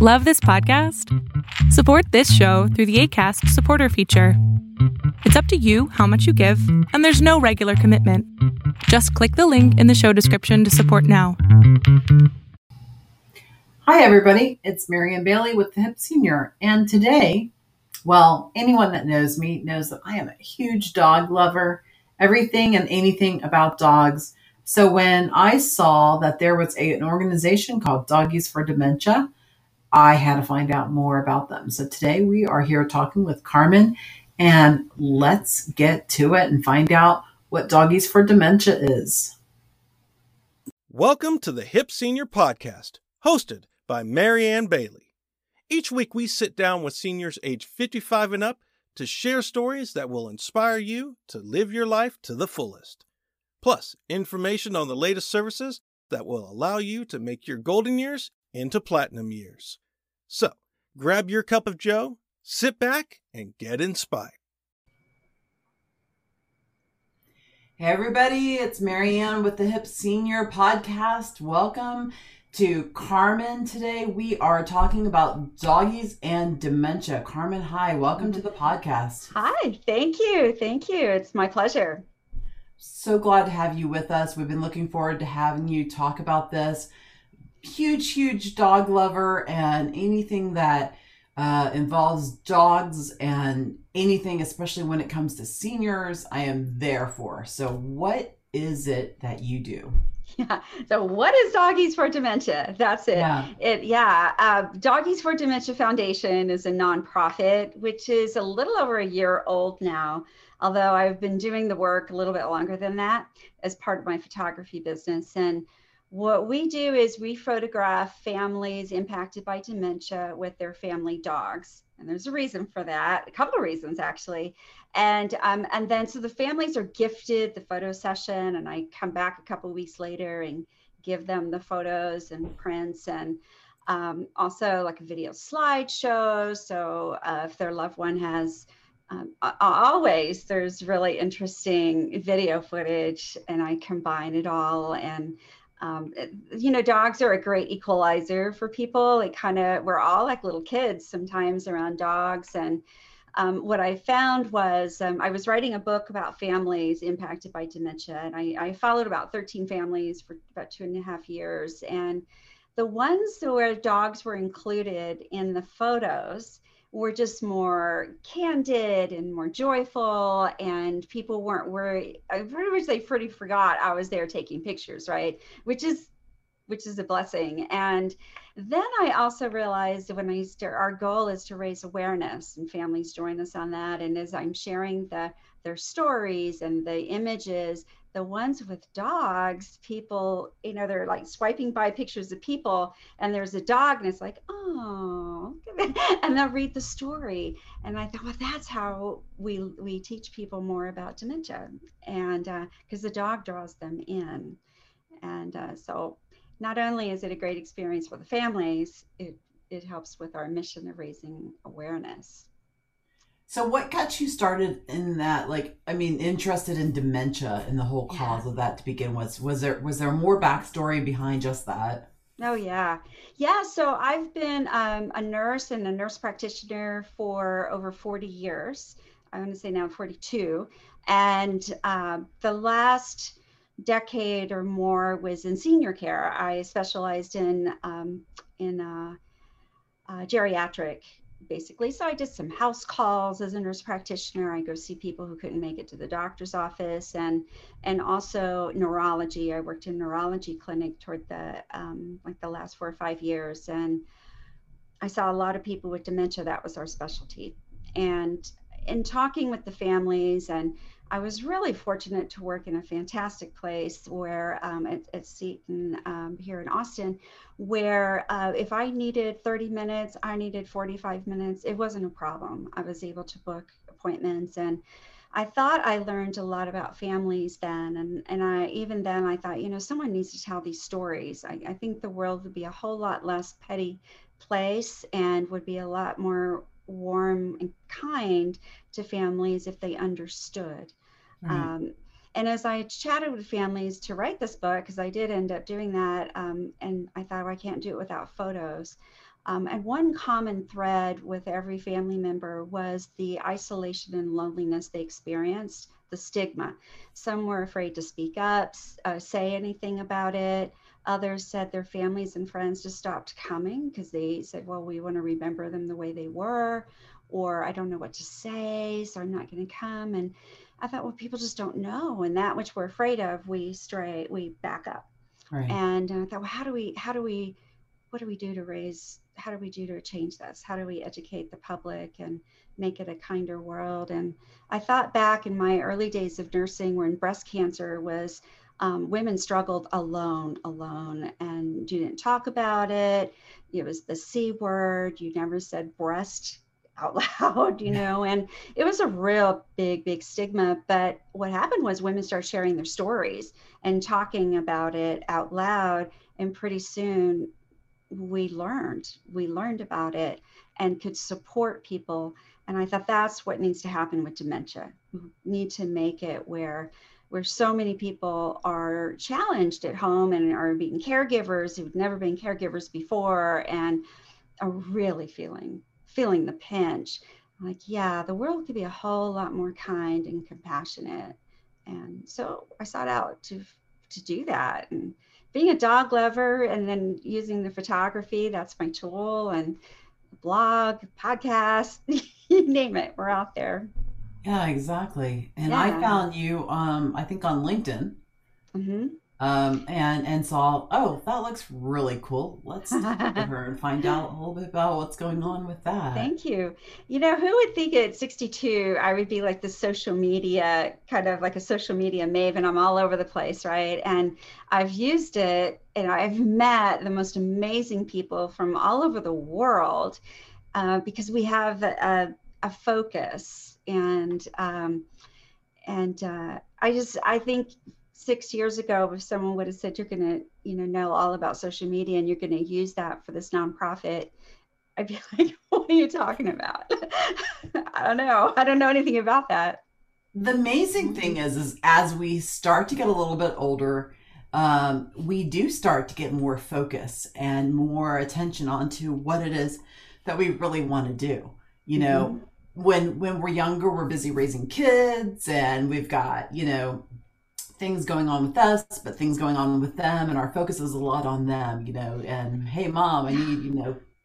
Love this podcast? Support this show through the Acast supporter feature. It's up to you how much you give, and there's no regular commitment. Just click the link in the show description to support now. Hi, everybody. It's Marianne Bailey with The Hip Senior. And today, well, anyone that knows me knows that I am a huge dog lover, everything and anything about dogs. So when I saw that there was an organization called Doggies for Dementia, I had to find out more about them. So today we are here talking with Carmen, and let's get to it and find out what Doggies for Dementia is. Welcome to the Hip Senior Podcast, hosted by Marianne Bailey. Each week we sit down with seniors age 55 and up to share stories that will inspire you to live your life to the fullest. Plus, information on the latest services that will allow you to make your golden years into platinum years. So, grab your cup of joe, sit back, and get inspired. Hey everybody, it's Marianne with the Hip Senior Podcast. Welcome to Carmen today. We are talking about doggies and dementia. Carmen, hi, welcome to the podcast. Hi, thank you. Thank you. It's my pleasure. So glad to have you with us. We've been looking forward to having you talk about this. Huge dog lover, and anything that involves dogs and anything, especially when it comes to seniors, I am there for. So what is it that you do? Yeah. So what is Doggies for Dementia? That's it. Yeah. Doggies for Dementia Foundation is a nonprofit, which is a little over a year old now, although I've been doing the work a little bit longer than that as part of my photography business. And what we do is we photograph families impacted by dementia with their family dogs. And there's a reason for that, a couple of reasons actually. And then, so the families are gifted the photo session, and I come back a couple of weeks later and give them the photos and prints, and also like a video slideshow. So if their loved one has always, there's really interesting video footage, and I combine it all. And dogs are a great equalizer for people. It kind of, we're all like little kids sometimes around dogs. And what I found was I was writing a book about families impacted by dementia, and I followed about 13 families for about 2.5 years. And the ones where dogs were included in the photos were just more candid and more joyful, and people weren't worried. I pretty much, they pretty forgot I was there taking pictures, right? Which is a blessing. And then I also realized when I start, our goal is to raise awareness, and families join us on that. And as I'm sharing their stories and the images, the ones with dogs, people, they're like swiping by pictures of people, and there's a dog, and it's like, oh, and they'll read the story. And I thought, well, that's how we teach people more about dementia, and because the dog draws them in. And so not only is it a great experience for the families, it helps with our mission of raising awareness. So what got you started in that, interested in dementia and the whole cause of that to begin with? Was there more backstory behind just that? Oh, yeah. Yeah, so I've been a nurse and a nurse practitioner for over 40 years. I want to say now 42. And the last decade or more was in senior care. I specialized in geriatric, basically. So I did some house calls as a nurse practitioner. I go see people who couldn't make it to the doctor's office, and also neurology. I worked in a neurology clinic toward the the last 4 or 5 years, and I saw a lot of people with dementia. That was our specialty. And in talking with the families, and I was really fortunate to work in a fantastic place where at Seton here in Austin, where if I needed 30 minutes, I needed 45 minutes. It wasn't a problem. I was able to book appointments, and I thought I learned a lot about families then. And I thought, someone needs to tell these stories. I think the world would be a whole lot less petty place, and would be a lot more warm and kind to families if they understood. Mm-hmm. And as I chatted with families to write this book, because I did end up doing that, and I thought, I can't do it without photos. And one common thread with every family member was the isolation and loneliness they experienced, the stigma. Some were afraid to speak up, say anything about it. Others said their families and friends just stopped coming because they said, well, we want to remember them the way they were, or I don't know what to say, so I'm not going to come. And I thought, well, people just don't know. And that which we're afraid of, we back up. Right. And I thought, well, how do we do to change this? How do we educate the public and make it a kinder world? And I thought back in my early days of nursing when breast cancer was, women struggled alone, and you didn't talk about it. It was the C word. You never said breast out loud, and it was a real big stigma. But what happened was women started sharing their stories and talking about it out loud. And pretty soon we learned about it and could support people. And I thought that's what needs to happen with dementia. We need to make it where so many people are challenged at home and are being caregivers who've never been caregivers before and are really feeling the pinch. Like, yeah, the world could be a whole lot more kind and compassionate. And so I sought out to do that. And being a dog lover and then using the photography, that's my tool, and blog, podcast, you name it, we're out there. Yeah, exactly. And yeah. I found you, I think on LinkedIn, mm-hmm. and saw, oh, that looks really cool. Let's talk to her and find out a little bit about what's going on with that. Thank you. Who would think at 62, I would be like the social media, kind of like a social media maven, and I'm all over the place, right? And I've used it, and I've met the most amazing people from all over the world, because we have a focus. And I think 6 years ago, if someone would have said, you're going to, know all about social media and you're going to use that for this nonprofit, I'd be like, what are you talking about? I don't know. I don't know anything about that. The amazing thing is as we start to get a little bit older, we do start to get more focus and more attention onto what it is that we really want to do, mm-hmm. When we're younger, we're busy raising kids and we've got, things going on with us, but things going on with them. And our focus is a lot on them, and hey, mom, I need,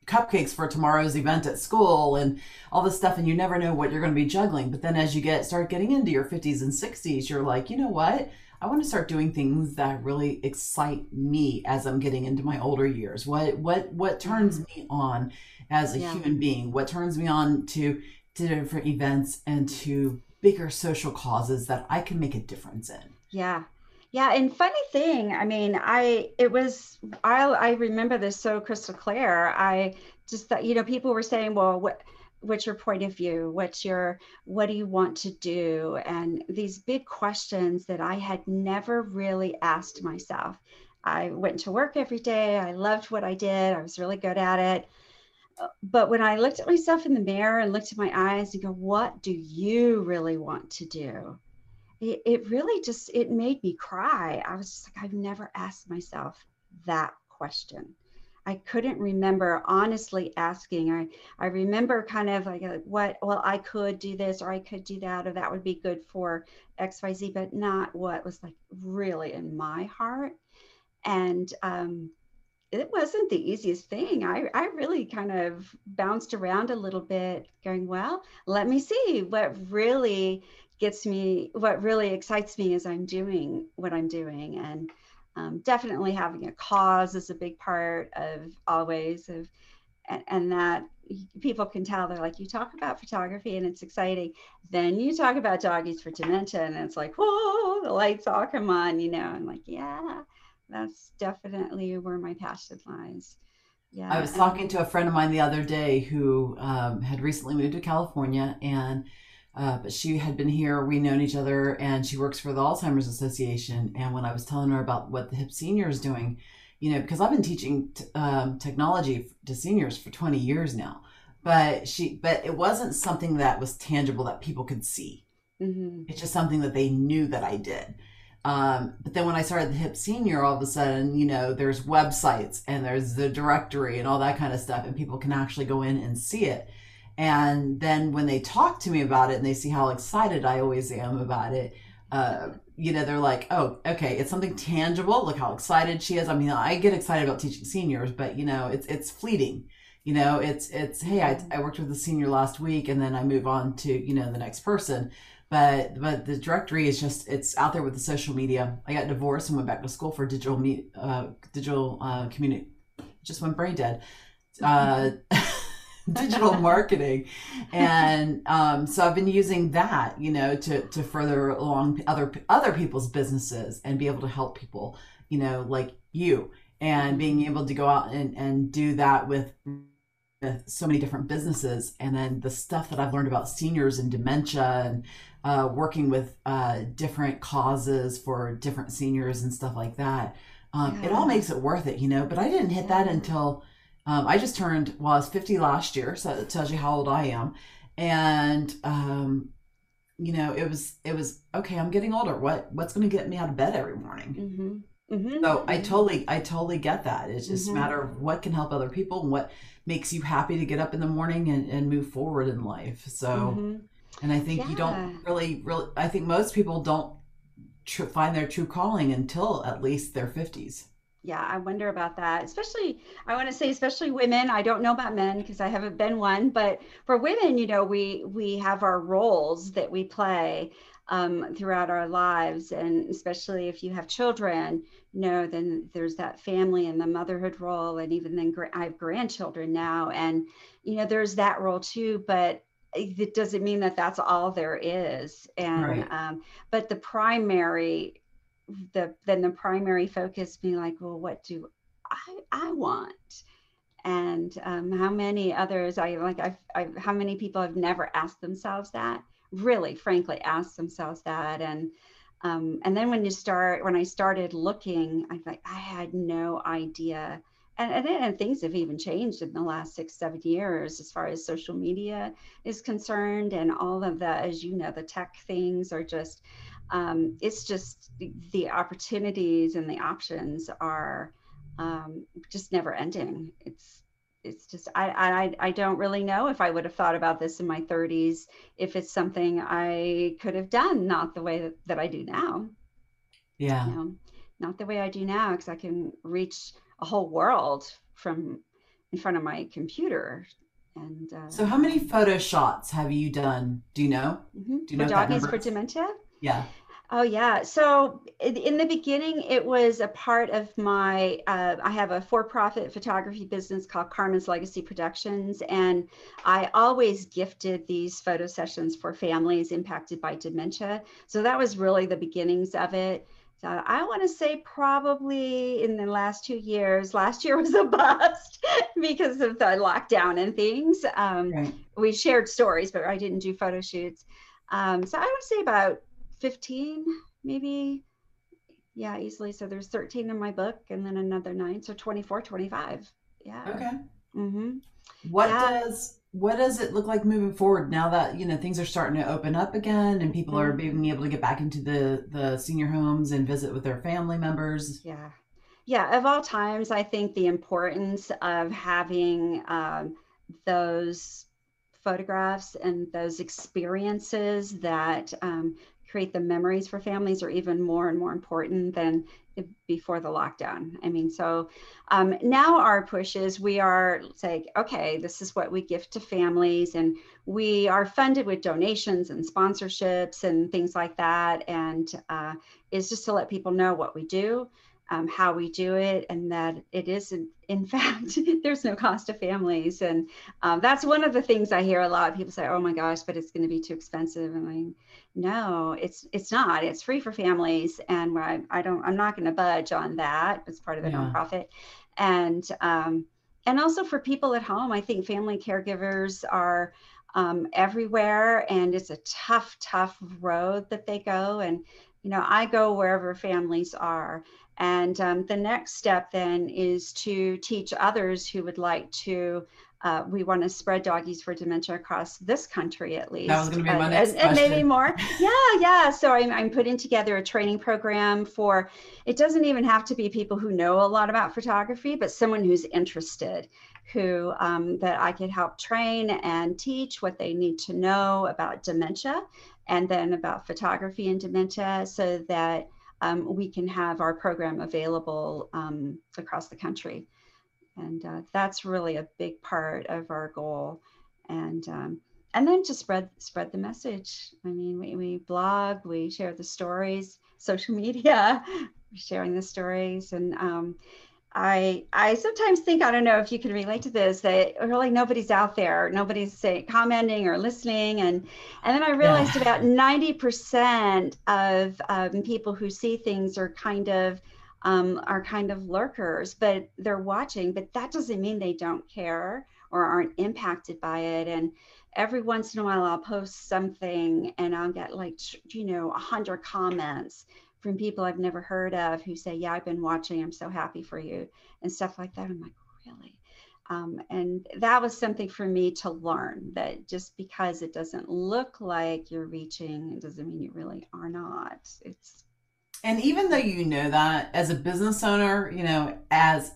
cupcakes for tomorrow's event at school and all this stuff. And you never know what you're going to be juggling. But then as you start getting into your 50s and 60s, you're like, you know what? I want to start doing things that really excite me as I'm getting into my older years. What turns me on as a human being? What turns me on to different events and to bigger social causes that I can make a difference in. Yeah. And funny thing, I remember this so crystal clear. I just thought, people were saying, well, what's your point of view? What do you want to do? And these big questions that I had never really asked myself. I went to work every day. I loved what I did. I was really good at it. But when I looked at myself in the mirror and looked at my eyes and go, what do you really want to do? It really just, it made me cry. I was just like, I've never asked myself that question. I couldn't remember honestly asking. I remember kind of like, I could do this or I could do that, or that would be good for XYZ, but not what was like really in my heart. And, it wasn't the easiest thing. I really kind of bounced around a little bit going, well, let me see what really excites me as I'm doing what I'm doing. And definitely having a cause is a big part of always and that people can tell. They're like, you talk about photography and it's exciting. Then you talk about Doggies for Dementia and it's like, whoa, the lights all come on, I'm like, yeah. That's definitely where my passion lies. Yeah. I was talking to a friend of mine the other day who had recently moved to California, and but she had been here. We've known each other, and she works for the Alzheimer's Association. And when I was telling her about what the Hip Senior is doing, because I've been teaching technology to seniors for 20 years now, but it wasn't something that was tangible that people could see. Mm-hmm. It's just something that they knew that I did. But then when I started The Hip Senior, all of a sudden, you know, there's websites and there's the directory and all that kind of stuff, and people can actually go in and see it. And then when they talk to me about it and they see how excited I always am about it, you know, they're like, oh, okay, it's something tangible. Look how excited she is. I mean, I get excited about teaching seniors, but, you know, it's fleeting. You know, it's hey, I worked with a senior last week, and then I move on to, you know, the next person. But the directory is just, it's out there with the social media. I got divorced and went back to school for digital community. Just went brain dead. Digital marketing. And so I've been using that, you know, to further along other people's businesses and be able to help people, you know, like you, and being able to go out and do that with so many different businesses. And then the stuff that I've learned about seniors and dementia and working with different causes for different seniors and stuff like that. It all makes it worth it, you know, but I didn't hit that until I just turned, well, I was 50 last year. So that tells you how old I am. And, you know, it was, okay, I'm getting older. What's going to get me out of bed every morning? Mm-hmm. Mm-hmm. So I totally get that. It's just a matter of what can help other people and what makes you happy to get up in the morning and move forward in life. So, and I think you don't really, I think most people don't find their true calling until at least their 50s. Yeah, I wonder about that. Especially women. I don't know about men because I haven't been one, but for women, you know, we have our roles that we play throughout our lives, and especially if you have children, you know, then there's that family and the motherhood role, and even then I have grandchildren now, and you know, there's that role too, but it doesn't mean that that's all there is. And but the primary focus being like, well, what do I want? And how many others how many people have never asked themselves that? Really, frankly, ask themselves that. And then when I started looking, I like I had no idea. And things have even changed in the last 6-7 years as far as social media is concerned, and all of the, as you know, the tech things are just it's just the opportunities and the options are just never ending. It's just, I don't really know if I would have thought about this in my 30s, if it's something I could have done, not the way that I do now. Yeah. You know, not the way I do now, because I can reach a whole world from in front of my computer. And so how many photo shots have you done? Do you know? Mm-hmm. Do you know Doggies for Dementia? Yeah. Oh, yeah. So in the beginning, it was a part of my, I have a for-profit photography business called Carmen's Legacy Productions, and I always gifted these photo sessions for families impacted by dementia. So that was really the beginnings of it. So I want to say probably in the last 2 years, last year was a bust because of the lockdown and things. We shared stories, but I didn't do photo shoots. So I would say about 15 maybe, yeah, easily. So there's 13 in my book, and then another 9, so 24-25. Yeah. Okay. Mm-hmm. What does it look like moving forward now that, you know, things are starting to open up again and people are being able to get back into the senior homes and visit with their family members? Yeah, of all times, I think the importance of having those photographs and those experiences that create the memories for families are even more and more important than before the lockdown. I mean, so now our push is we are like, okay, this is what we gift to families, and we are funded with donations and sponsorships and things like that. And it's just to let people know what we do, how we do it, and that it is, in fact, there's no cost to families. And that's one of the things I hear a lot. People say, oh my gosh, but it's going to be too expensive. And I no, it's not. It's free for families, and I'm not going to budge on that. It's part of a nonprofit, and also for people at home. I think family caregivers are everywhere, and it's a tough road that they go. And you know, I go wherever families are. And the next step then is to teach others who would like to We want to spread Doggies for Dementia across this country, at least. That was going to be my next question. And maybe more. Yeah. So I'm putting together a training program for, it doesn't even have to be people who know a lot about photography, but someone who's interested, who that I could help train and teach what they need to know about dementia, and then about photography and dementia, so that we can have our program available across the country. And that's really a big part of our goal. And then to spread the message. I mean, we blog, we share the stories, social media, sharing the stories. And I sometimes think, I don't know if you can relate to this, that really nobody's out there. Nobody's commenting or listening. And then I realized about 90% of people who see things are kind of lurkers, but they're watching, but that doesn't mean they don't care or aren't impacted by it. And every once in a while I'll post something and I'll get 100 comments from people I've never heard of who say, yeah, I've been watching, I'm so happy for you, and stuff like that. I'm like, really? And that was something for me to learn, that just because it doesn't look like you're reaching, it doesn't mean you really are not. And even though you know that as a business owner, you know this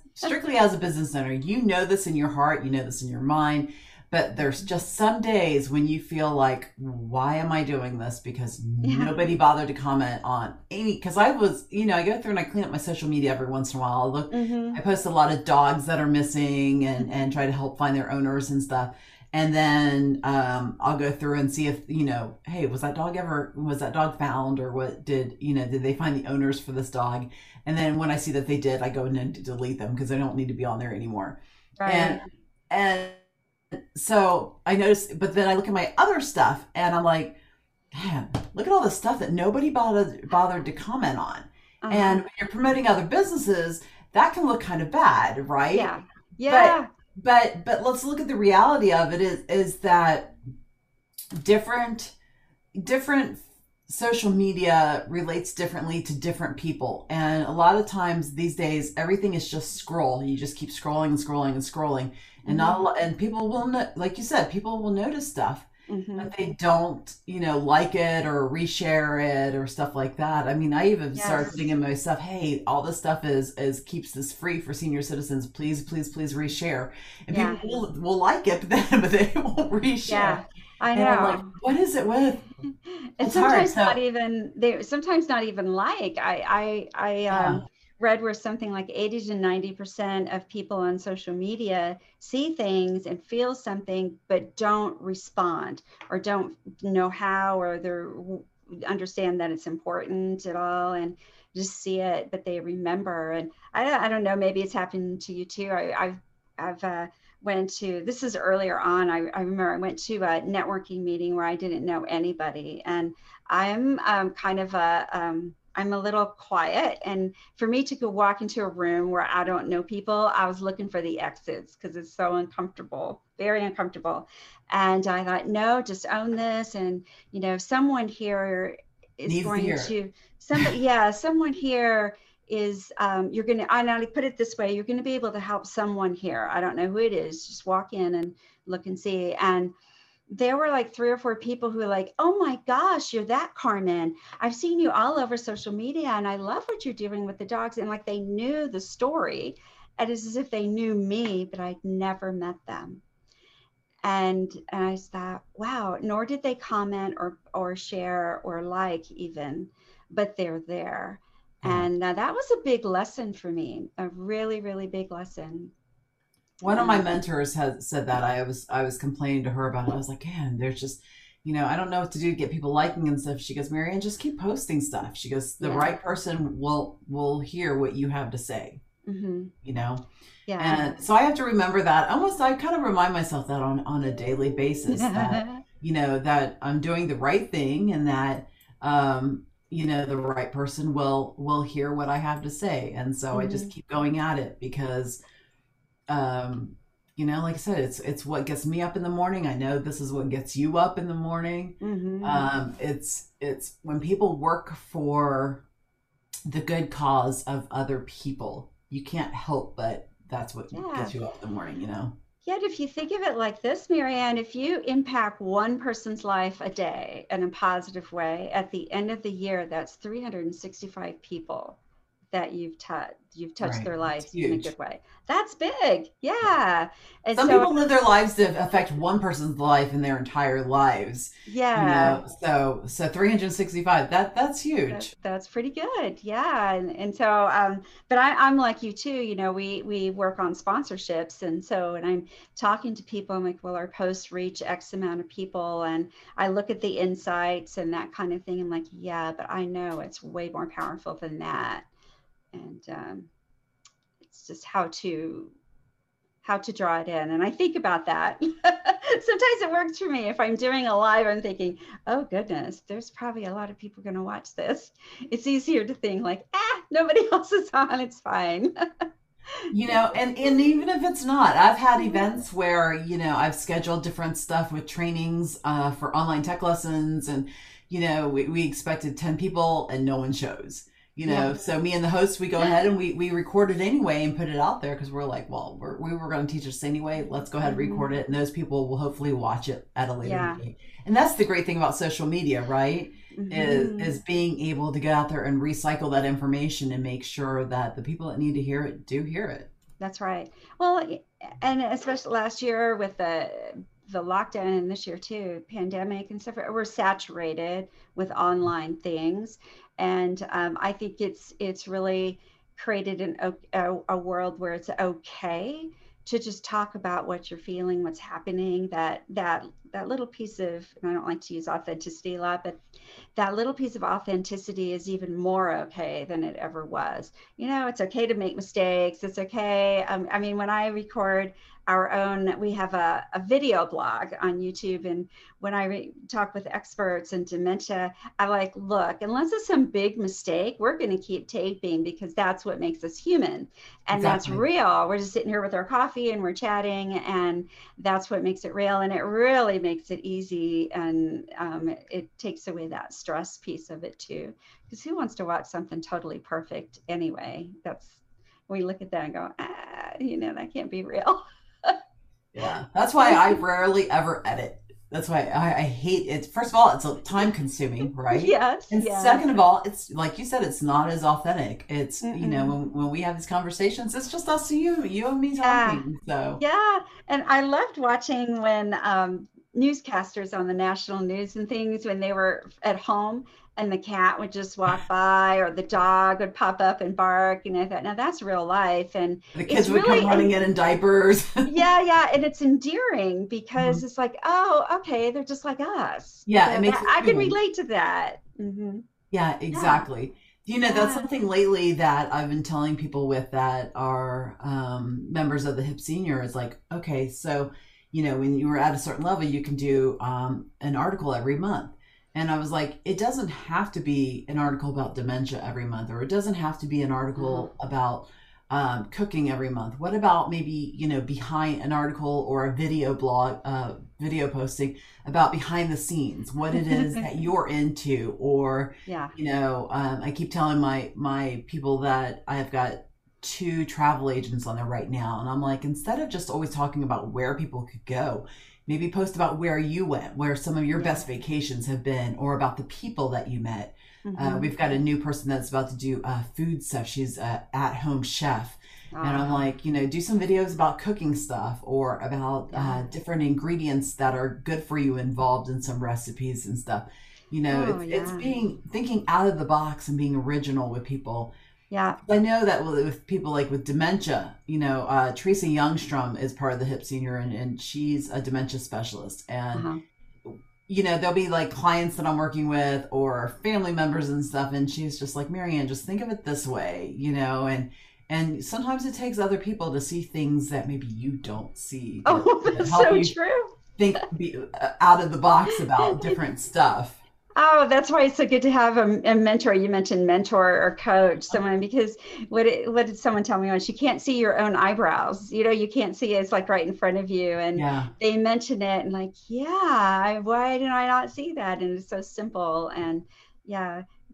in your heart, you know this in your mind, but there's just some days when you feel like, why am I doing this? Because nobody bothered to comment on any, cause I was, I go through and I clean up my social media every once in a while. I look, I post a lot of dogs that are missing and try to help find their owners and stuff. And then I'll go through and see if, hey, was that dog found, or what did they find the owners for this dog? And then when I see that they did, I go in and delete them because they don't need to be on there anymore. Right. And so I noticed, but then I look at my other stuff and I'm like, man, look at all the stuff that nobody bothered to comment on. Uh-huh. And when you're promoting other businesses, that can look kind of bad, right? Yeah. But let's look at the reality of it is that different social media relates differently to different people. And a lot of times these days, everything is just scroll. You just keep scrolling and scrolling and scrolling. And and people will, like you said, people will notice stuff, but they don't, like it or reshare it or stuff like that. I mean, I even started putting in my stuff, hey, all this stuff is keeps this free for senior citizens. Please, please, please reshare. And people will like it, but they won't reshare. Yeah, I know. And I'm like, what is it with? It's sometimes hard, not even like. I read where something like 80 to 90% of people on social media see things and feel something, but don't respond or don't know how, or they understand that it's important at all and just see it, but they remember. And I don't know, maybe it's happened to you too. I've went to, this is earlier on, I remember I went to a networking meeting where I didn't know anybody, and I'm kind of I'm a little quiet. And for me to go walk into a room where I don't know people, I was looking for the exits because it's so uncomfortable, very uncomfortable. And I thought, no, just own this. And, someone here is someone here is, I put it this way, you're going to be able to help someone here. I don't know who it is. Just walk in and look and see. And there were 3 or 4 people who were like, oh my gosh, you're that Carmen. I've seen you all over social media and I love what you're doing with the dogs. And they knew the story, and it's as if they knew me, but I'd never met them. And I thought, wow, nor did they comment or share or like even, but they're there. And that was a big lesson for me, a really, really big lesson. One of my mentors has said that. I was complaining to her about it. I was like, man, there's just, I don't know what to do to get people liking and stuff. She goes, Marianne, just keep posting stuff. She goes, the right person will hear what you have to say, And so I have to remember that. I kind of remind myself that on a daily basis that, that I'm doing the right thing, and that, the right person will hear what I have to say. And so I just keep going at it because, like I said, it's what gets me up in the morning. I know this is what gets you up in the morning. It's when people work for the good cause of other people, you can't help, but that's what gets you up in the morning, Yet, if you think of it like this, Marianne, if you impact one person's life a day in a positive way, at the end of the year, that's 365 people that you've touched. You've touched their lives in a good way. That's big. Yeah. And some people live their lives to affect one person's life in their entire lives. Yeah. You know? So 365, that's huge. That's pretty good. Yeah. And so, but I'm like you too, you know, we work on sponsorships. And I'm talking to people, I'm like, well, our posts reach X amount of people. And I look at the insights and that kind of thing. I'm like, yeah, but I know it's way more powerful than that. And it's just how to draw it in. And I think about that. Sometimes it works for me. If I'm doing a live, I'm thinking, oh, goodness, there's probably a lot of people going to watch this. It's easier to think like, nobody else is on. It's fine. You know, and even if it's not, I've had events where, you know, I've scheduled different stuff with trainings for online tech lessons. And, you know, we expected 10 people and no one shows. You know, so me and the host, we go ahead and we record it anyway and put it out there because we're like, well, we were going to teach this anyway. Let's go ahead and record it. And those people will hopefully watch it at a later date. And that's the great thing about social media, right? Is being able to get out there and recycle that information and make sure that the people that need to hear it do hear it. That's right. Well, and especially last year with the lockdown and this year too, pandemic and stuff, we're saturated with online things. And I think it's really created a world where it's okay to just talk about what you're feeling, what's happening, that little piece of, and I don't like to use authenticity a lot, but that little piece of authenticity is even more okay than it ever was. You know, it's okay to make mistakes. It's okay. I mean, when I record our own, we have a video blog on YouTube. And when I talk with experts in dementia, I like, look, unless it's some big mistake, we're going to keep taping because that's what makes us human. And that's real. We're just sitting here with our coffee and we're chatting, and that's what makes it real. And it really makes it easy. And it takes away that stress piece of it too, because who wants to watch something totally perfect anyway? We look at that and go, you know, that can't be real. Yeah, that's why I rarely ever edit. That's why I hate it. First of all, it's time consuming, right? Yes. And second of all, it's like you said, it's not as authentic. It's, you know, when we have these conversations, it's just us, you and me talking. So yeah, and I loved watching when newscasters on the national news and things, when they were at home and the cat would just walk by or the dog would pop up and bark. And I thought, now that's real life. And the kids would come running in diapers. Yeah. And it's endearing because it's like, oh, okay, they're just like us. Yeah. So I can relate to that. Yeah, exactly. Yeah. You know, that's something lately that I've been telling people with that are members of the Hip Senior is like, okay, so, you know, when you were at a certain level, you can do an article every month. And I was like, it doesn't have to be an article about dementia every month, or it doesn't have to be an article about cooking every month. What about maybe, you know, behind an article or a video blog, video posting about behind the scenes, what it is that you're into, or, you know, I keep telling my people that I've got 2 travel agents on there right now. And I'm like, instead of just always talking about where people could go, maybe post about where you went, where some of your best vacations have been, or about the people that you met. We've got a new person that's about to do food stuff. She's an at-home chef. And I'm like, you know, do some videos about cooking stuff or about different ingredients that are good for you involved in some recipes and stuff. You know, it's being thinking out of the box and being original with people. Yeah, I know that with people like with dementia, you know, Tracy Youngstrom is part of the Hip Senior, and she's a dementia specialist. And, you know, there'll be like clients that I'm working with or family members and stuff. And she's just like, Marianne, just think of it this way, you know, and sometimes it takes other people to see things that maybe you don't see. Oh, that's so true. Be out of the box about different stuff. Oh, that's why it's so good to have a mentor. You mentioned mentor or coach, someone, because what did someone tell me once? You can't see your own eyebrows. You know, you can't see it. It's like right in front of you. And they mention it and like, why did I not see that? And it's so simple. And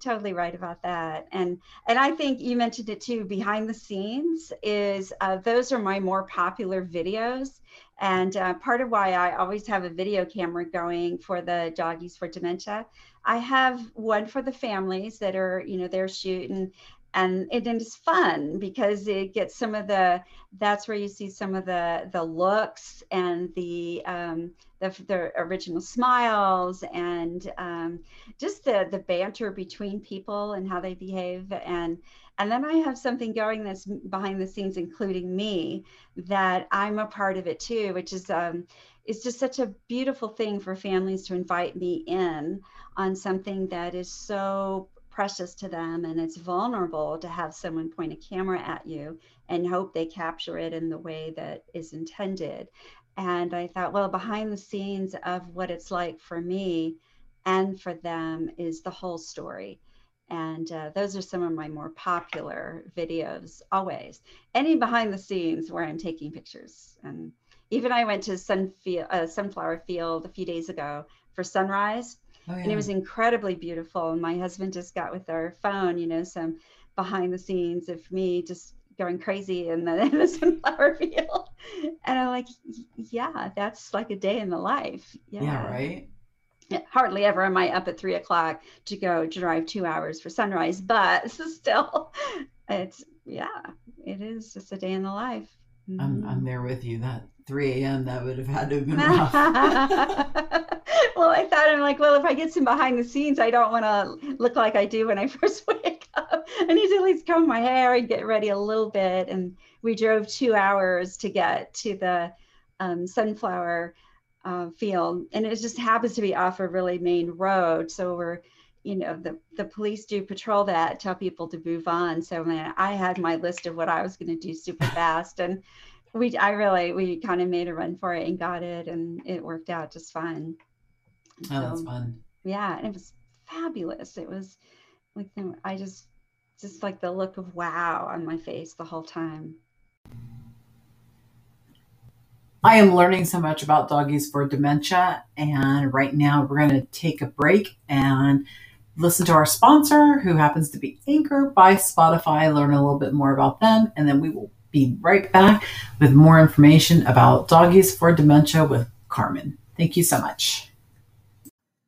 totally right about that. And I think you mentioned it too, behind the scenes is, those are my more popular videos. And part of why I always have a video camera going for the Doggies for Dementia, I have one for the families that are, you know, they're shooting. And it's fun because it gets some of the, that's where you see some of the looks and the original smiles and just the banter between people and how they behave. And then I have something going that's behind the scenes, including me, that I'm a part of it too, which is, it's just such a beautiful thing for families to invite me in on something that is so precious to them, and it's vulnerable to have someone point a camera at you and hope they capture it in the way that is intended. And I thought, well, behind the scenes of what it's like for me and for them is the whole story. And those are some of my more popular videos always. Any behind the scenes where I'm taking pictures. And even I went to Sunflower Field a few days ago for sunrise. Oh, yeah. And it was incredibly beautiful. And my husband just got with our phone, you know, some behind the scenes of me just going crazy in the sunflower field. And I'm like, yeah, that's like a day in the life. Yeah, yeah, right. Hardly ever am I up at 3 o'clock to go drive 2 hours for sunrise, but still, it's, yeah, it is just a day in the life. Mm-hmm. I'm there with you. That 3 a.m., that would have had to have been rough. Well, I thought, I'm like, well, if I get some behind the scenes, I don't want to look like I do when I first wake up. I need to at least comb my hair and get ready a little bit. And we drove 2 hours to get to the sunflower field. And it just happens to be off a really main road. So we're, you know, the police do patrol that, tell people to move on. So man, I had my list of what I was going to do super fast. And we kind of made a run for it and got it. And it worked out just fine. So, oh, that's fun. Yeah, and it was fabulous. It was like, I just like the look of wow on my face the whole time. I am learning so much about Doggies for Dementia, and right now we're going to take a break and listen to our sponsor, who happens to be Anchor by Spotify, learn a little bit more about them, and then we will be right back with more information about Doggies for Dementia with Carmen. Thank you so much.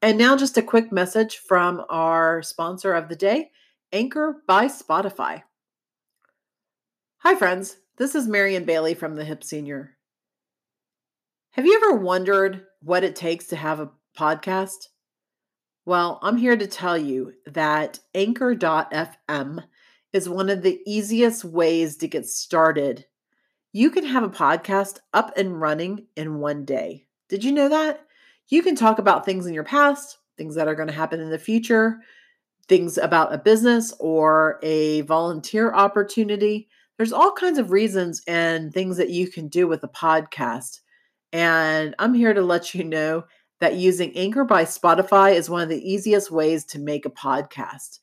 And now just a quick message from our sponsor of the day, Anchor by Spotify. Hi friends, this is Marian Bailey from The Hip Senior. Have you ever wondered what it takes to have a podcast? Well, I'm here to tell you that Anchor.fm is one of the easiest ways to get started. You can have a podcast up and running in one day. Did you know that? You can talk about things in your past, things that are going to happen in the future, things about a business or a volunteer opportunity. There's all kinds of reasons and things that you can do with a podcast. And I'm here to let you know that using Anchor by Spotify is one of the easiest ways to make a podcast.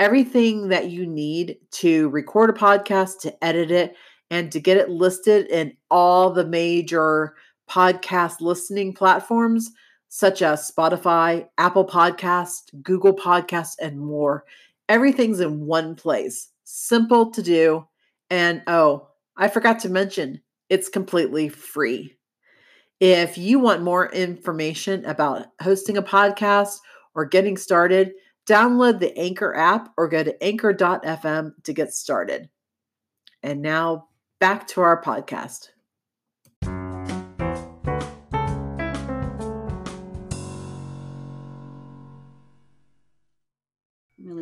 Everything that you need to record a podcast, to edit it, and to get it listed in all the major podcast listening platforms such as Spotify, Apple Podcasts, Google Podcasts, and more. Everything's in one place. Simple to do. And oh, I forgot to mention, it's completely free. If you want more information about hosting a podcast or getting started, download the Anchor app or go to anchor.fm to get started. And now back to our podcast.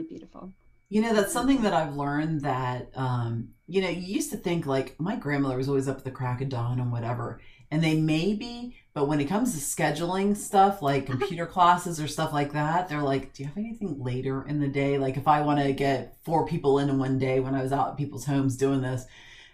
Beautiful. You know, that's something that I've learned that, you know, you used to think like my grandmother was always up at the crack of dawn and whatever, and they may be, but when it comes to scheduling stuff like computer classes or stuff like that, they're like, do you have anything later in the day? Like if I want to get 4 people in one day when I was out at people's homes doing this,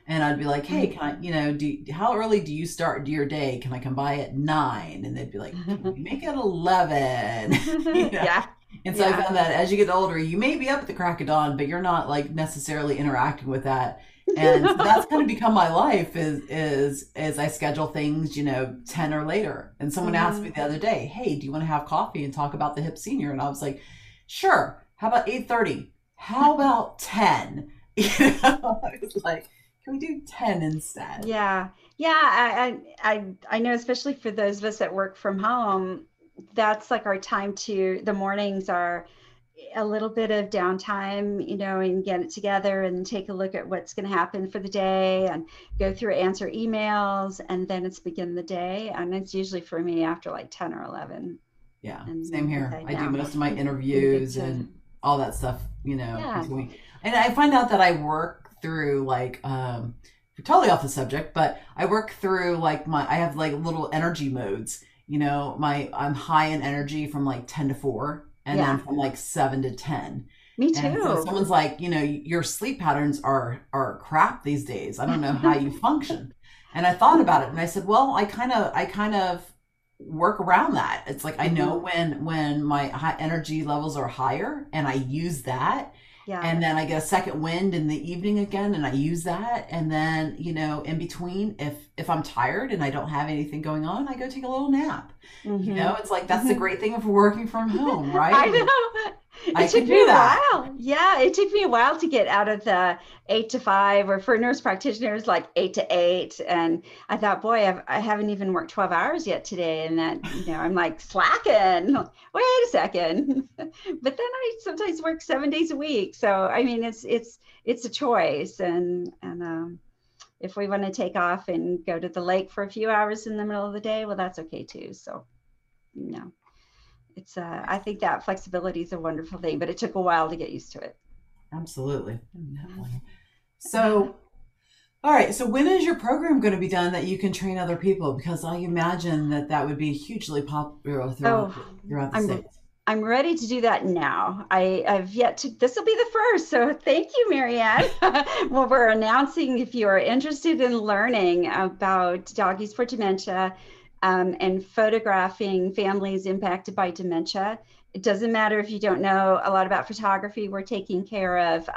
and I'd be like, hey, can I, you know, how early do you start your day? Can I come by at 9? And they'd be like, can we make it 11? You know? Yeah. And so yeah. I found that as you get older, you may be up at the crack of dawn, but you're not like necessarily interacting with that. And so that's kind of become my life is I schedule things, you know, 10 or later. And someone asked me the other day, hey, do you want to have coffee and talk about The Hip Senior? And I was like, sure. How about 8:30? How about 10? You know, I was like, can we do 10 instead? Yeah. Yeah, I know, especially for those of us that work from home, that's like our time to, the mornings are a little bit of downtime, you know, and get it together and take a look at what's going to happen for the day and go through, answer emails, and then it's begin the day. And it's usually for me after like 10 or 11. Yeah, and same here. I do most of my interviews and all that stuff, you know. Yeah. And I find out that I work through like, totally off the subject, but I work through like I have like little energy modes, you know, I'm high in energy from like 10 to 4. And yeah. Then from like 7 to 10. Me too. And so someone's like, you know, your sleep patterns are crap these days. I don't know how you function. And I thought about it and I said, well, I kind of work around that. It's like, I know when my high energy levels are higher and I use that. Yeah. And then I get a second wind in the evening again and I use that. And then, you know, in between, if I'm tired and I don't have anything going on, I go take a little nap. Mm-hmm. You know, it's like, that's the great thing of working from home, right? I know. It took me a while. Yeah, it took me a while to get out of the 8 to 5, or for nurse practitioners, like 8 to 8. And I thought, boy, I haven't even worked 12 hours yet today. And that, you know, I'm like slacking. Wait a second. But then I sometimes work 7 days a week. So, I mean, it's a choice. And if we want to take off and go to the lake for a few hours in the middle of the day, well, that's okay too. So, you know. It's I think that flexibility is a wonderful thing, but it took a while to get used to it. Absolutely. So, all right. So when is your program going to be done that you can train other people? Because I imagine that would be hugely popular throughout the state. I'm ready to do that now. I've yet to, this will be the first. So thank you, Marianne. Well, we're announcing, if you are interested in learning about Doggies for Dementia, and photographing families impacted by dementia. It doesn't matter if you don't know a lot about photography, we're taking care of,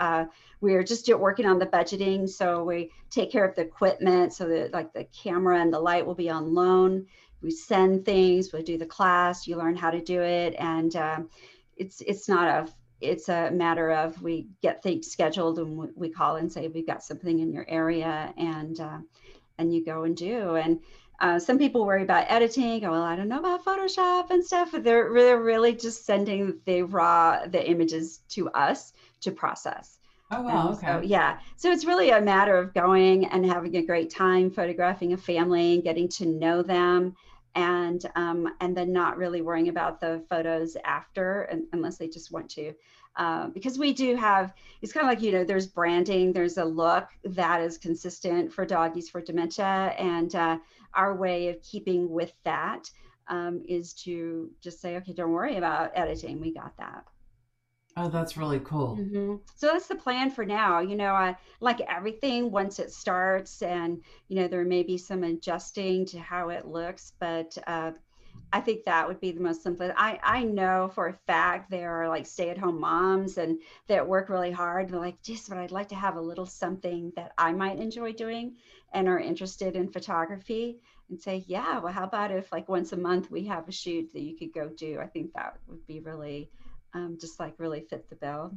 we're just working on the budgeting. So we take care of the equipment so that like the camera and the light will be on loan. We send things, we'll do the class, you learn how to do it. And it's a matter of, we get things scheduled and we call and say, we've got something in your area, and you go and do. And some people worry about editing. Oh, well, I don't know about Photoshop and stuff. They're really just sending the images to us to process. Oh, wow. Okay. So, yeah. So it's really a matter of going and having a great time photographing a family and getting to know them, and then not really worrying about the photos after, unless they just want to. Because we do have, it's kind of like, you know, there's branding, there's a look that is consistent for Doggies for Dementia. And our way of keeping with that is to just say, okay, don't worry about editing. We got that. Oh, that's really cool. Mm-hmm. So that's the plan for now. You know, like everything, once it starts and, you know, there may be some adjusting to how it looks, but I think that would be the most simple. I know for a fact there are like stay-at-home moms and that work really hard. They're like, geez, but I'd like to have a little something that I might enjoy doing, and are interested in photography, and say, yeah, well, how about if like once a month we have a shoot that you could go do? I think that would be really just like really fit the bill.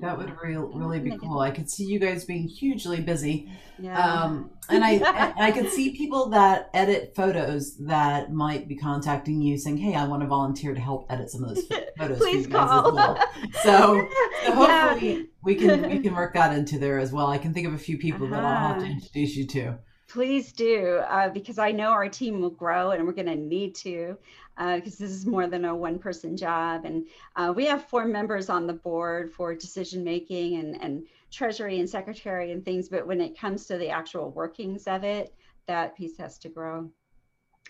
That would really be cool. I could see you guys being hugely busy. Yeah. And I could see people that edit photos that might be contacting you saying, hey, I want to volunteer to help edit some of those photos. Please call. Well. So hopefully we can work that into there as well. I can think of a few people that I'll have to introduce you to. Please do, because I know our team will grow and we're going to need to, because this is more than a one-person job. And we have 4 members on the board for decision-making and treasury and secretary and things. But when it comes to the actual workings of it, that piece has to grow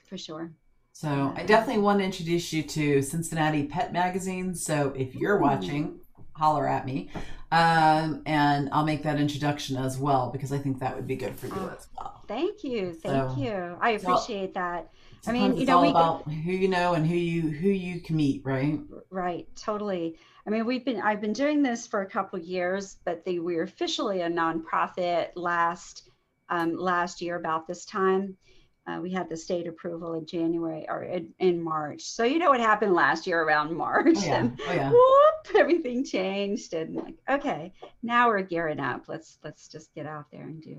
for sure. So I definitely want to introduce you to Cincinnati Pet Magazine. So if you're watching, holler at me, and I'll make that introduction as well, because I think that would be good for you as well. Thank you. I appreciate that. I mean, you know, it's all about who you know and who you can meet, right? Right, totally. I mean, I've been doing this for a couple of years, but we were officially a nonprofit last year about this time. We had the state approval in January or in March. So you know what happened last year around March? Oh, yeah. Whoop, everything changed, and like, okay, now we're gearing up. Let's just get out there and do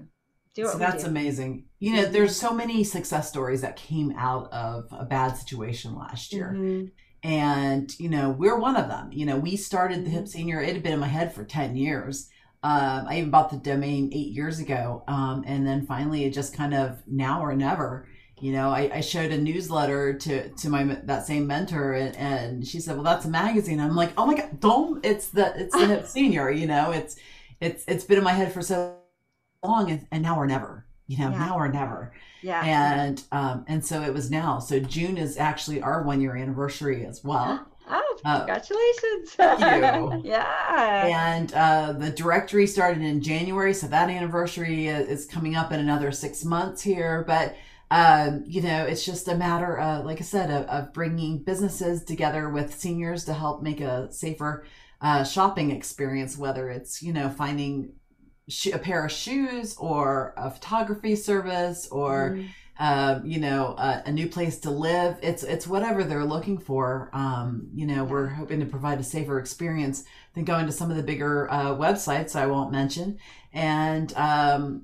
So that's amazing. You know, there's so many success stories that came out of a bad situation last year. Mm-hmm. And, you know, we're one of them. You know, we started the Hip Senior. It had been in my head for 10 years. I even bought the domain 8 years ago. And then finally it just kind of now or never. You know, I showed a newsletter to my that same mentor, and she said, "Well, that's a magazine." I'm like, "Oh my God, don't! It's the Hip Senior." You know, it's been in my head for so long, and now or never. You know, now or never. Yeah. And so it was now. So June is actually our 1 year anniversary as well. Oh, congratulations! Thank you. Yeah. And the directory started in January, so that anniversary is coming up in another 6 months here, but. You know, it's just a matter of, like I said, of bringing businesses together with seniors to help make a safer shopping experience, whether it's, you know, finding a pair of shoes or a photography service or, you know, a new place to live. It's whatever they're looking for. You know, we're hoping to provide a safer experience than going to some of the bigger websites I won't mention, and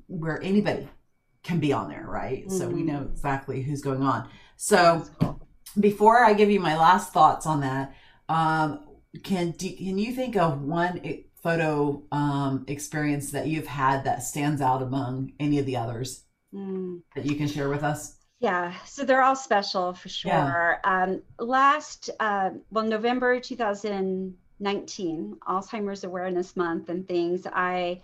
where anybody can be on there, right? Mm-hmm. So we know exactly who's going on. So before I give you my last thoughts on that, can you think of one photo experience that you've had that stands out among any of the others that you can share with us? Yeah, so they're all special for sure. Yeah. November 2019, Alzheimer's Awareness Month and things, I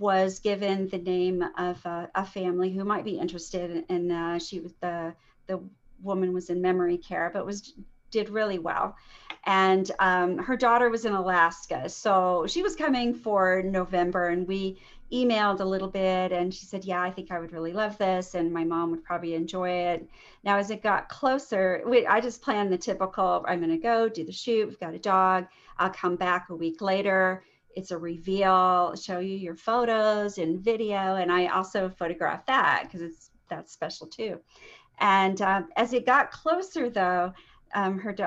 was given the name of a family who might be interested, and she was the woman was in memory care, but did really well, and her daughter was in Alaska, so she was coming for November, and we emailed a little bit, and she said, "Yeah, I think I would really love this, and my mom would probably enjoy it." Now, as it got closer, I just planned the typical: I'm going to go do the shoot. We've got a dog. I'll come back a week later. It's a reveal, show you your photos and video. And I also photographed that because that's special too. And as it got closer though,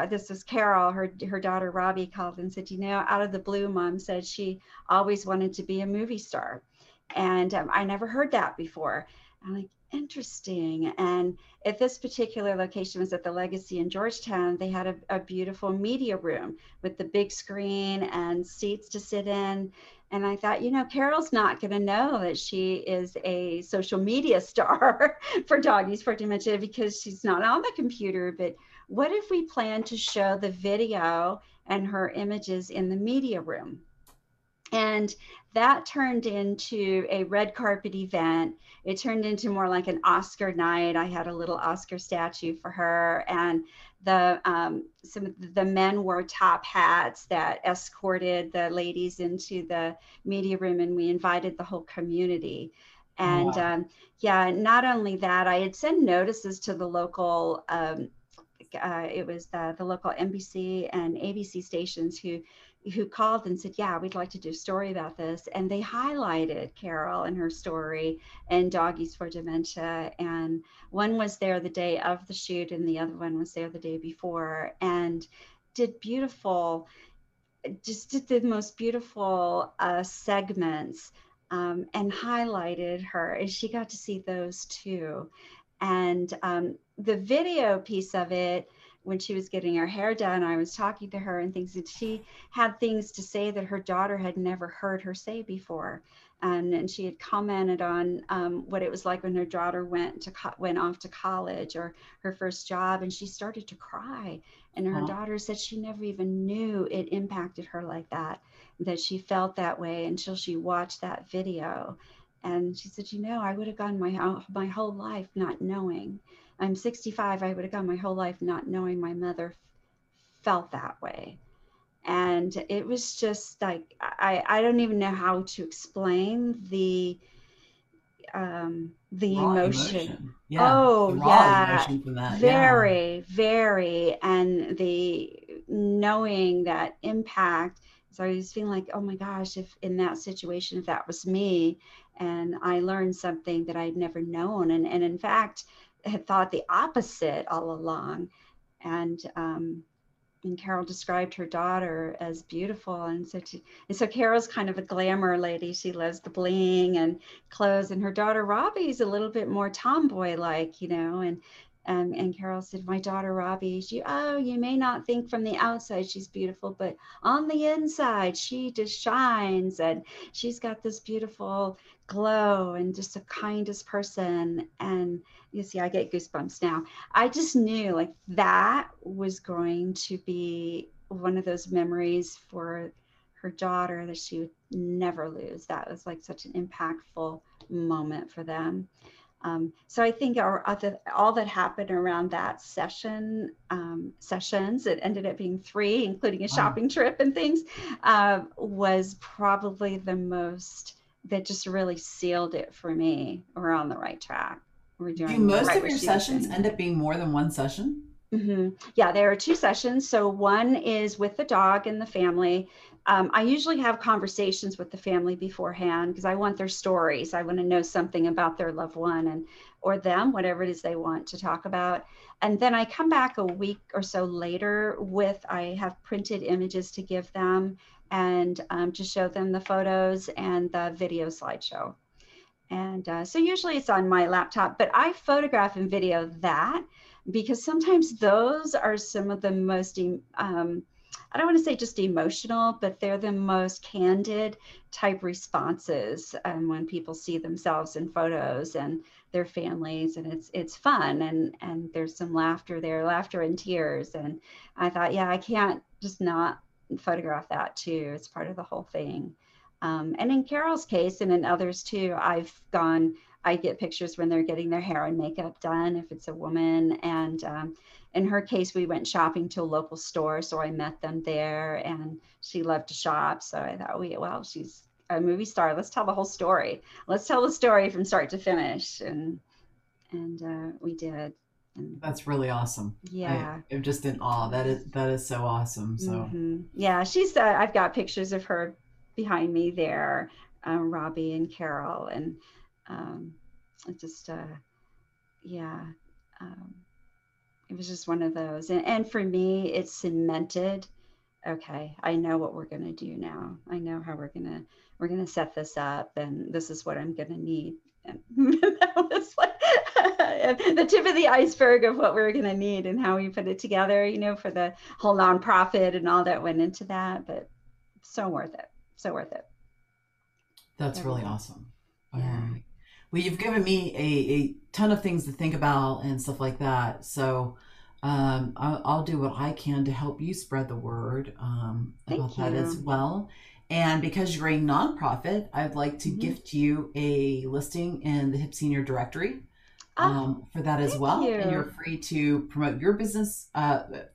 this was Carol, her daughter Robbie called and said, "You know, out of the blue, Mom said she always wanted to be a movie star." And I never heard that before. I'm like, interesting. And at this particular location was at the Legacy in Georgetown. They had a beautiful media room with the big screen and seats to sit in. And I thought, you know, Carol's not going to know that she is a social media star for Doggies for Dementia because she's not on the computer. But what if we plan to show the video and her images in the media room? And that turned into a red carpet event. It turned into more like an Oscar night. I had a little Oscar statue for her, and some of the men wore top hats that escorted the ladies into the media room, and we invited the whole community. And wow. Not only that, I had sent notices to the local. It was the local NBC and ABC stations who called and said, "Yeah, we'd like to do a story about this." And they highlighted Carol and her story and Doggies for Dementia. And one was there the day of the shoot and the other one was there the day before, and did the most beautiful segments and highlighted her. And she got to see those too. And the video piece of it, when she was getting her hair done, I was talking to her and things, and she had things to say that her daughter had never heard her say before. And she had commented on what it was like when her daughter went off to college or her first job, and she started to cry. And her daughter said she never even knew it impacted her like that she felt that way until she watched that video. And she said, "You know, I would have gone my whole life not knowing. I'm 65, I would have gone my whole life not knowing my mother felt that way." And it was just like, I don't even know how to explain the emotion. Yeah. Oh, yeah. Emotion from that. Very, very. And the knowing that impact. So I was feeling like, oh my gosh, if in that situation, if that was me, and I learned something that I'd never known. And in fact, had thought the opposite all along. And And Carol described her daughter as beautiful. And so Carol's kind of a glamour lady. She loves the bling and clothes. And her daughter Robbie's a little bit more tomboy-like, you know. And Carol said, my daughter Robbie, you may not think from the outside she's beautiful, but on the inside, she just shines. And she's got this beautiful glow and just the kindest person. And you see, I get goosebumps now. I just knew like that was going to be one of those memories for her daughter that she would never lose. That was like such an impactful moment for them. So I think all that happened around that sessions, it ended up being 3, including a shopping trip and things, was probably the most that just really sealed it for me. We're on the right track. We're doing. Do most of your sessions end up being more than one session? Mm-hmm. Yeah, there are 2 sessions. So one is with the dog and the family. I usually have conversations with the family beforehand because I want their stories. I want to know something about their loved one or them, whatever it is they want to talk about. And then I come back a week or so later I have printed images to give them and to show them the photos and the video slideshow. And so usually it's on my laptop, but I photograph and video that because sometimes those are some of the most I don't want to say just emotional, but they're the most candid type responses when people see themselves in photos and their families, and it's fun and there's some laughter and tears. And I thought, yeah, I can't just not photograph that too. It's part of the whole thing. And in Carol's case and in others too, I get pictures when they're getting their hair and makeup done, if it's a woman. And in her case, we went shopping to a local store. So I met them there and she loved to shop. So I thought, well, she's a movie star. Let's tell the whole story. Let's tell the story from start to finish. And we did. And that's really awesome. Yeah. I'm just in awe. That is so awesome. So mm-hmm. Yeah, she's, I've got pictures of her behind me there, Robbie and Carol and, it was just one of those. And for me, it cemented, okay, I know what we're going to do now. I know how we're going to set this up, and this is what I'm going to need. And that was like the tip of the iceberg of what we were going to need and how we put it together, you know, for the whole nonprofit and all that went into that, but so worth it. So worth it. That's really awesome. Yeah. All right. Well, you've given me a ton of things to think about and stuff like that. So I'll do what I can to help you spread the word about that as well. And because you're a nonprofit, I'd like to gift you a listing in the Hip Senior directory for that as well. You. And you're free to promote your business, the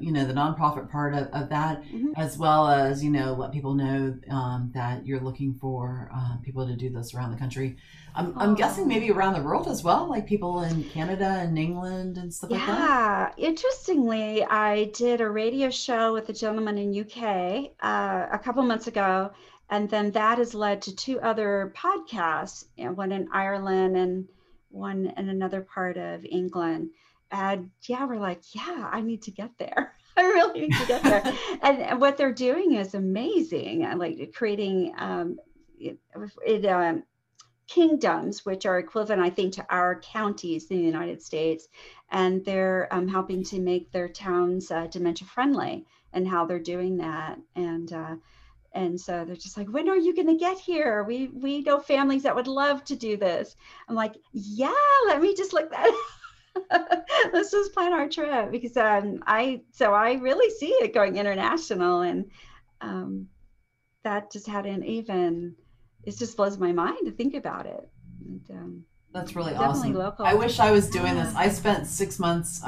nonprofit part of that, as well as, you know, let people know that you're looking for people to do this around the country. I'm guessing maybe around the world as well, like people in Canada and England and stuff like that. Yeah, interestingly, I did a radio show with a gentleman in UK a couple months ago, and then that has led to 2 other podcasts, you know, one in Ireland and one in another part of England. And yeah, we're like, yeah, I need to get there. I really need to get there. And what they're doing is amazing. I like creating kingdoms, which are equivalent, I think, to our counties in the United States. And they're helping to make their towns dementia friendly and how they're doing that. And so they're just like, when are you going to get here? We know families that would love to do this. I'm like, yeah, let me just look that up. Let's just plan our trip because I really see it going international, and that just hadn't even, it just blows my mind to think about it. And, that's really awesome. Local. I wish I was doing this. I spent 6 months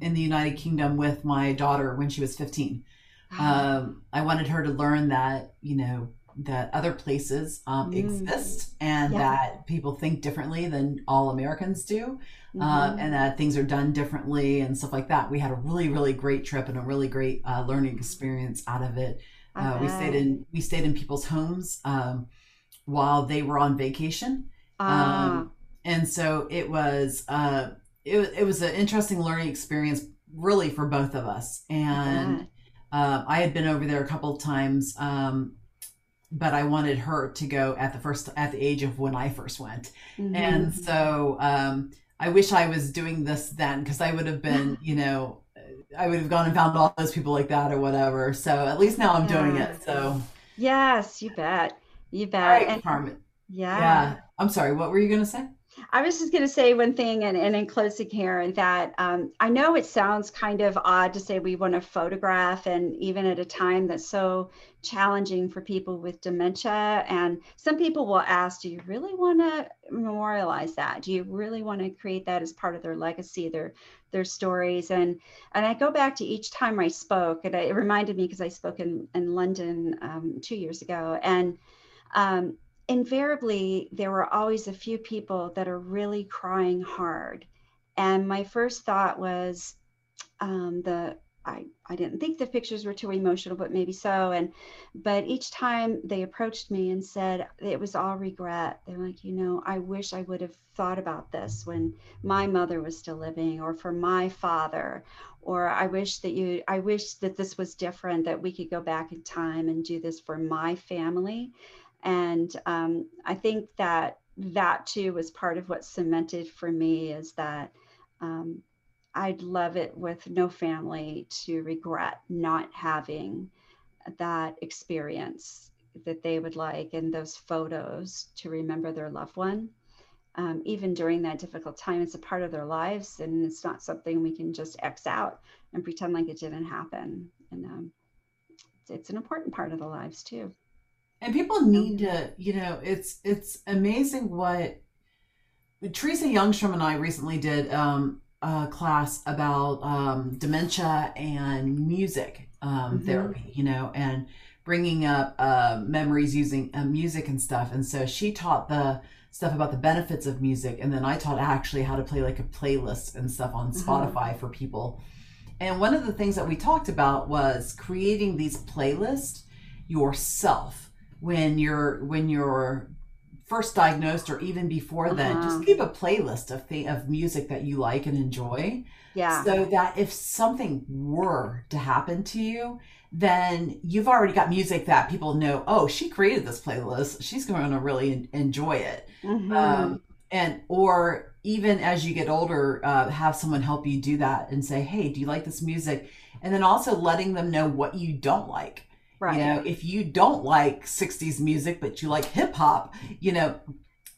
in the United Kingdom with my daughter when she was 15. I wanted her to learn that, you know, that other places exist and that people think differently than all Americans do, and that things are done differently and stuff like that. We had a really, really great trip and a really great learning experience out of it. Okay. We stayed in people's homes while they were on vacation, and so it was it was an interesting learning experience, really, for both of us. And I had been over there a couple of times, but I wanted her to go at the age of when I first went. Mm-hmm. And so I wish I was doing this then, because I would have been, I would have gone and found all those people like that or whatever. So at least now I'm doing it. So yes, you bet. All right, and Carmen. Yeah. I'm sorry. What were you going to say? I was just going to say one thing and in closing here, and that I know it sounds kind of odd to say we want to photograph, and even at a time that's so challenging for people with dementia. And some people will ask, do you really want to memorialize that? Do you really want to create that as part of their legacy, their stories? And I go back to each time I spoke, and it reminded me, because I spoke in London 2 years ago. And invariably, there were always a few people that are really crying hard. And my first thought was, I didn't think the pictures were too emotional, but maybe so. But each time they approached me and said, it was all regret. They're like, I wish I would have thought about this when my mother was still living, or for my father, or I wish that this was different, that we could go back in time and do this for my family. And I think that too was part of what cemented for me, is that I'd love it with no family to regret not having that experience that they would like, and those photos to remember their loved one, even during that difficult time. It's a part of their lives, and it's not something we can just X out and pretend like it didn't happen. And it's an important part of the lives too. And people need to, it's amazing what Teresa Youngstrom and I recently did a class about dementia and music therapy, and bringing up memories using music and stuff. And so she taught the stuff about the benefits of music. And then I taught actually how to play like a playlist and stuff on Spotify for people. And one of the things that we talked about was creating these playlists yourself. When you're first diagnosed, or even before then, just keep a playlist of music that you like and enjoy. Yeah. So that if something were to happen to you, then you've already got music that people know, oh, she created this playlist, she's going to really enjoy it. Mm-hmm. Or even as you get older, have someone help you do that and say, hey, do you like this music? And then also letting them know what you don't like. Right. If you don't like 60s music, but you like hip hop,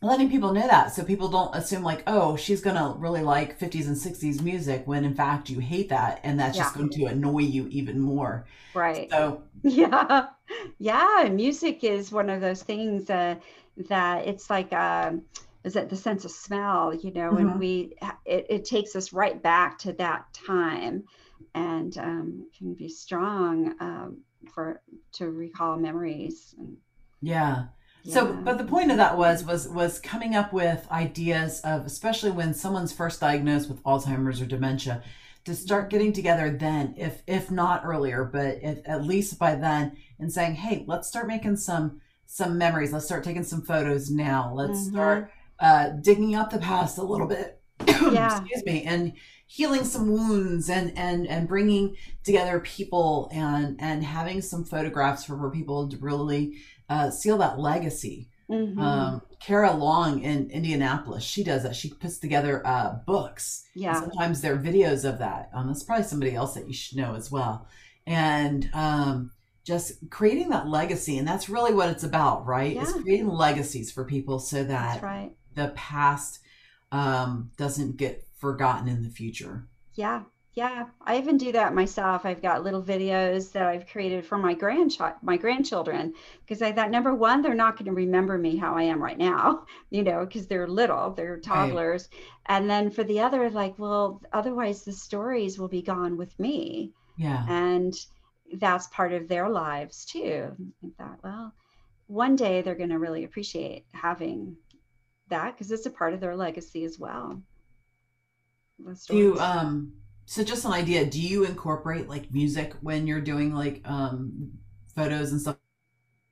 letting people know that, so people don't assume like, oh, she's going to really like 50s and 60s music, when in fact you hate that. And that's just going to annoy you even more. Right. So Yeah. Music is one of those things that it's like, is that the sense of smell, when it takes us right back to that time, and can be strong, to recall memories. So but the point of that was coming up with ideas of, especially when someone's first diagnosed with Alzheimer's or dementia, to start getting together then, if not earlier, but at least by then, and saying, hey, let's start making some memories, let's start taking some photos now, let's start digging up the past a little bit. Excuse me, and healing some wounds, and bringing together people, and having some photographs for people to really seal that legacy. Kara Long in Indianapolis, she does that. She puts together books. Yeah. And sometimes there are videos of that. That's probably somebody else that you should know as well. And just creating that legacy, and that's really what it's about, right? Yeah. It's creating legacies for people, so that the past doesn't get forgotten in the future. Yeah. I even do that myself. I've got little videos that I've created for my grandchildren, because I thought, number one, they're not going to remember me how I am right now, because they're little, they're toddlers. Right. And then for the other, like, well, otherwise the stories will be gone with me. Yeah. And that's part of their lives too. I thought, well, one day they're going to really appreciate having that, because it's a part of their legacy as well. So just an idea, do you incorporate like music when you're doing like photos and stuff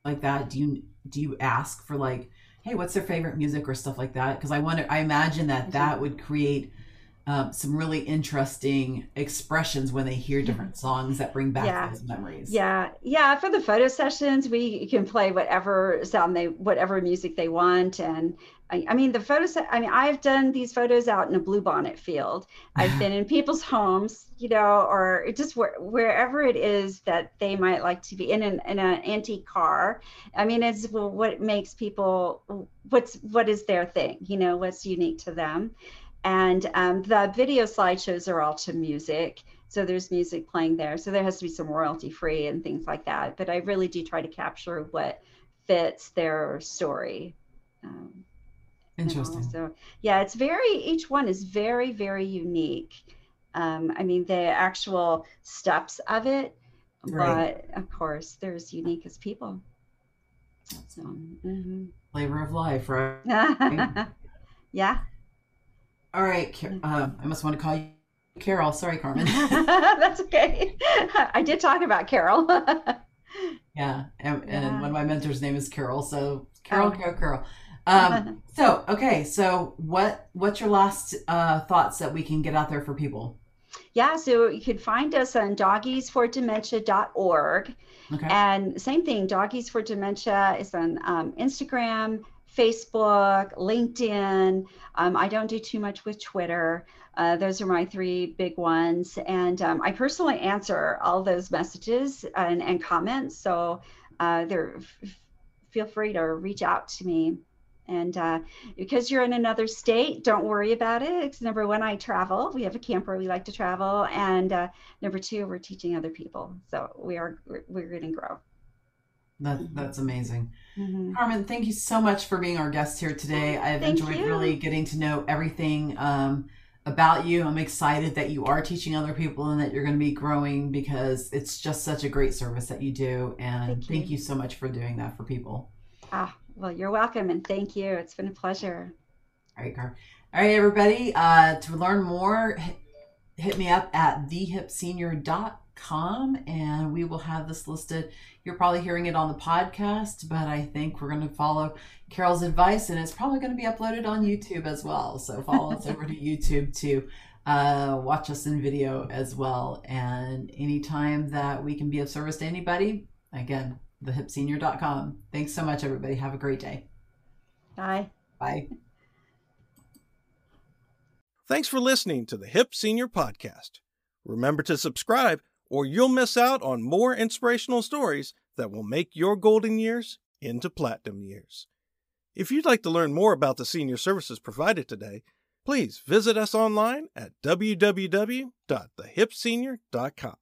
like that? Do you ask for like, hey, what's their favorite music or stuff like that? Because I imagine that would create some really interesting expressions when they hear different songs that bring back those memories. Yeah. For the photo sessions, we can play whatever music they want. And I've done these photos out in a bluebonnet field. I've been in people's homes, or just wherever it is that they might like to be, in an antique car. It's what makes people, what is their thing, what's unique to them. And the video slideshows are all to music. So there's music playing there. So there has to be some royalty free and things like that. But I really do try to capture what fits their story. Interesting. So it's each one is very, very unique. The actual steps of it, right. But of course they're as unique as people. So, flavor of life, right? Yeah. All right, I must want to call you Carol. Sorry, Carmen. That's okay. I did talk about Carol. And one of my mentors' name is Carol, so Carol. So what's your last thoughts that we can get out there for people? Yeah, so you could find us on doggiesfordementia.org. Okay. And same thing, Doggies for Dementia is on Instagram, Facebook, LinkedIn. I don't do too much with Twitter. Those are my three big ones. And I personally answer all those messages and comments. So feel free to reach out to me. And because you're in another state, don't worry about it. It's number one, I travel. We have a camper. We like to travel. And number two, we're teaching other people. So we're going to grow. That's amazing. Mm-hmm. Carmen, thank you so much for being our guest here today. I've enjoyed really getting to know everything about you. I'm excited that you are teaching other people and that you're going to be growing, because it's just such a great service that you do. And thank you so much for doing that for people. Well, you're welcome. And thank you. It's been a pleasure. All right, Carmen. All right, everybody. To learn more, hit me up at thehipsenior.com, and we will have this listed. You're probably hearing it on the podcast, but I think we're going to follow Carol's advice, and it's probably going to be uploaded on YouTube as well. So follow us over to YouTube to watch us in video as well. And anytime that we can be of service to anybody, again, thehipsenior.com. Thanks so much, everybody. Have a great day. Bye. Bye. Thanks for listening to the Hip Senior Podcast. Remember to subscribe, or you'll miss out on more inspirational stories that will make your golden years into platinum years. If you'd like to learn more about the senior services provided today, please visit us online at www.thehipsenior.com.